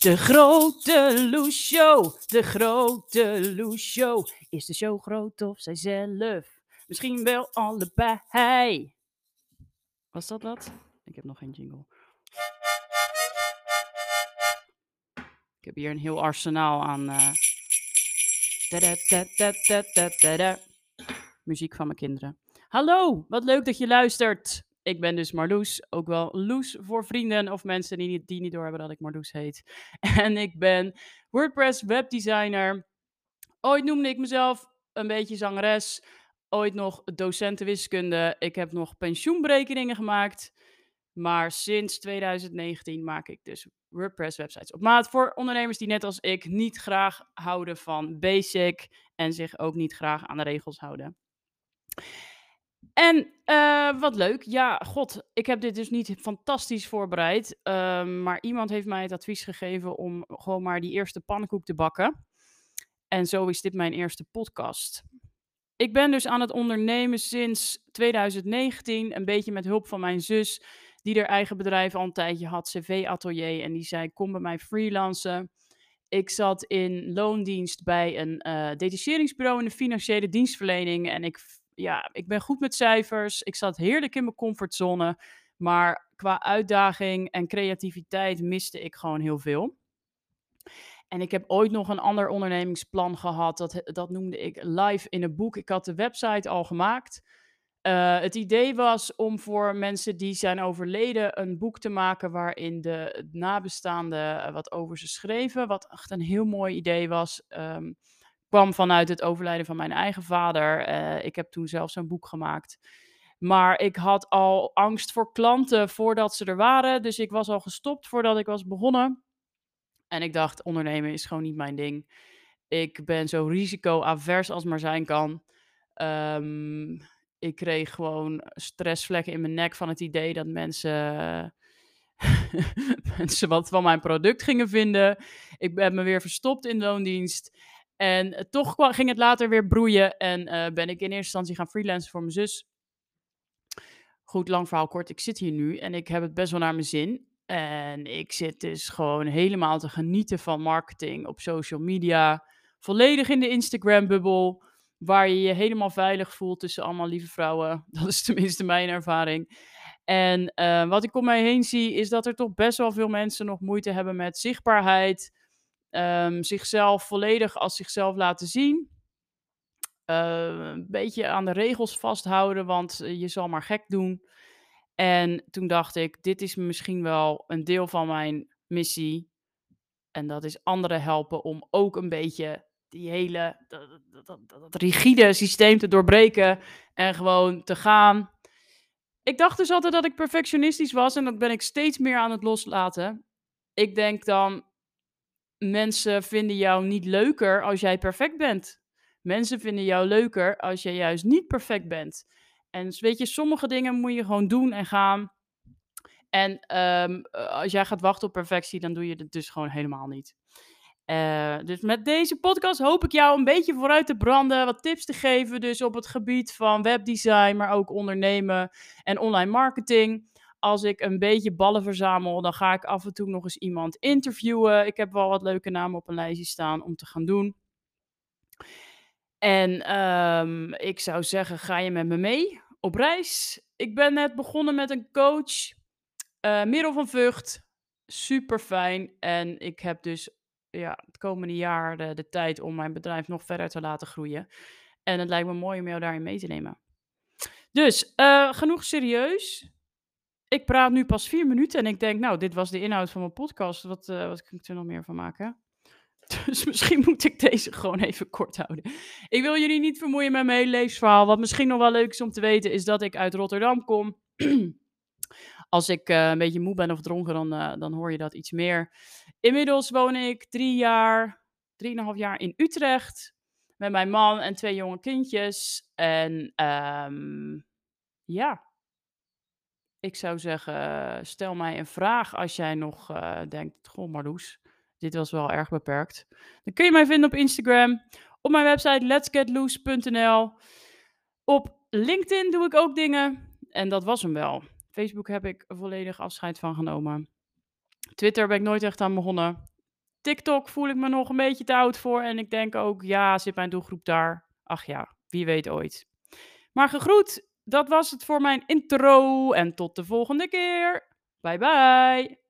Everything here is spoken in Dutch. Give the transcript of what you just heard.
De Grote LOES Show, De Grote LOES Show. Is de show groot of zijzelf? Misschien wel allebei. Was dat wat? Ik heb nog geen jingle. Ik heb hier een heel arsenaal aan muziek van mijn kinderen. Hallo, wat leuk dat je luistert. Ik ben dus Marloes, ook wel Loes voor vrienden of mensen die niet doorhebben dat ik Marloes heet. En ik ben WordPress webdesigner. Ooit noemde ik mezelf een beetje zangeres. Ooit nog docentenwiskunde. Ik heb nog pensioenberekeningen gemaakt. Maar sinds 2019 maak ik dus WordPress websites op maat voor ondernemers die net als ik niet graag houden van basic en zich ook niet graag aan de regels houden. En wat leuk. Ja, god, ik heb dit dus niet fantastisch voorbereid. Maar iemand heeft mij het advies gegeven om gewoon maar die eerste pannenkoek te bakken. En zo is dit mijn eerste podcast. Ik ben dus aan het ondernemen sinds 2019. Een beetje met hulp van mijn zus, die haar eigen bedrijf al een tijdje had, cv-atelier. En die zei, kom bij mij freelancen. Ik zat in loondienst bij een detacheringsbureau in de financiële dienstverlening. En ik ben goed met cijfers. Ik zat heerlijk in mijn comfortzone. Maar qua uitdaging en creativiteit miste ik gewoon heel veel. En ik heb ooit nog een ander ondernemingsplan gehad. Dat noemde ik live in een boek. Ik had de website al gemaakt. Het idee was om voor mensen die zijn overleden een boek te maken waarin de nabestaanden wat over ze schreven. Wat echt een heel mooi idee was. Kwam vanuit het overlijden van mijn eigen vader. Ik heb toen zelf zo'n boek gemaakt. Maar ik had al angst voor klanten voordat ze er waren. Dus ik was al gestopt voordat ik was begonnen. En ik dacht, ondernemen is gewoon niet mijn ding. Ik ben zo risico-avers als maar zijn kan. Ik kreeg gewoon stressvlekken in mijn nek van het idee dat mensen wat van mijn product gingen vinden. Ik heb me weer verstopt in loondienst. En toch ging het later weer broeien en ben ik in eerste instantie gaan freelancen voor mijn zus. Goed, lang verhaal kort. Ik zit hier nu en ik heb het best wel naar mijn zin. En ik zit dus gewoon helemaal te genieten van marketing op social media. Volledig in de Instagram-bubbel, waar je je helemaal veilig voelt tussen allemaal lieve vrouwen. Dat is tenminste mijn ervaring. En wat ik om mij heen zie, is dat er toch best wel veel mensen nog moeite hebben met zichtbaarheid. Zichzelf volledig als zichzelf laten zien. Een beetje aan de regels vasthouden, want je zal maar gek doen. En toen dacht ik, dit is misschien wel een deel van mijn missie. En dat is anderen helpen om ook een beetje die hele dat rigide systeem te doorbreken en gewoon te gaan. Ik dacht dus altijd dat ik perfectionistisch was en dat ben ik steeds meer aan het loslaten. Ik denk dan, mensen vinden jou niet leuker als jij perfect bent. Mensen vinden jou leuker als jij juist niet perfect bent. En dus weet je, sommige dingen moet je gewoon doen en gaan. En als jij gaat wachten op perfectie, dan doe je het dus gewoon helemaal niet. Dus met deze podcast hoop ik jou een beetje vooruit te branden. Wat tips te geven dus op het gebied van webdesign, maar ook ondernemen en online marketing. Als ik een beetje ballen verzamel, dan ga ik af en toe nog eens iemand interviewen. Ik heb wel wat leuke namen op een lijstje staan om te gaan doen. En ik zou zeggen, ga je met me mee op reis? Ik ben net begonnen met een coach, Merel van Vught. Super fijn. En ik heb dus het komende jaar de tijd om mijn bedrijf nog verder te laten groeien. En het lijkt me mooi om jou daarin mee te nemen. Dus, genoeg serieus. Ik praat nu pas 4 minuten en ik denk, nou, dit was de inhoud van mijn podcast. Wat kan ik er nog meer van maken? Dus misschien moet ik deze gewoon even kort houden. Ik wil jullie niet vermoeien met mijn hele levensverhaal. Wat misschien nog wel leuk is om te weten, is dat ik uit Rotterdam kom. Als ik een beetje moe ben of dronken, dan hoor je dat iets meer. Inmiddels woon ik 3,5 jaar in Utrecht. Met mijn man en 2 jonge kindjes. En ik zou zeggen, stel mij een vraag als jij nog denkt, goh Marloes, dit was wel erg beperkt. Dan kun je mij vinden op Instagram, op mijn website letsgetloes.nl. Op LinkedIn doe ik ook dingen en dat was hem wel. Facebook heb ik volledig afscheid van genomen. Twitter ben ik nooit echt aan begonnen. TikTok voel ik me nog een beetje te oud voor. En ik denk ook, ja, zit mijn doelgroep daar? Ach ja, wie weet ooit. Maar gegroet, dat was het voor mijn intro. En tot de volgende keer. Bye bye.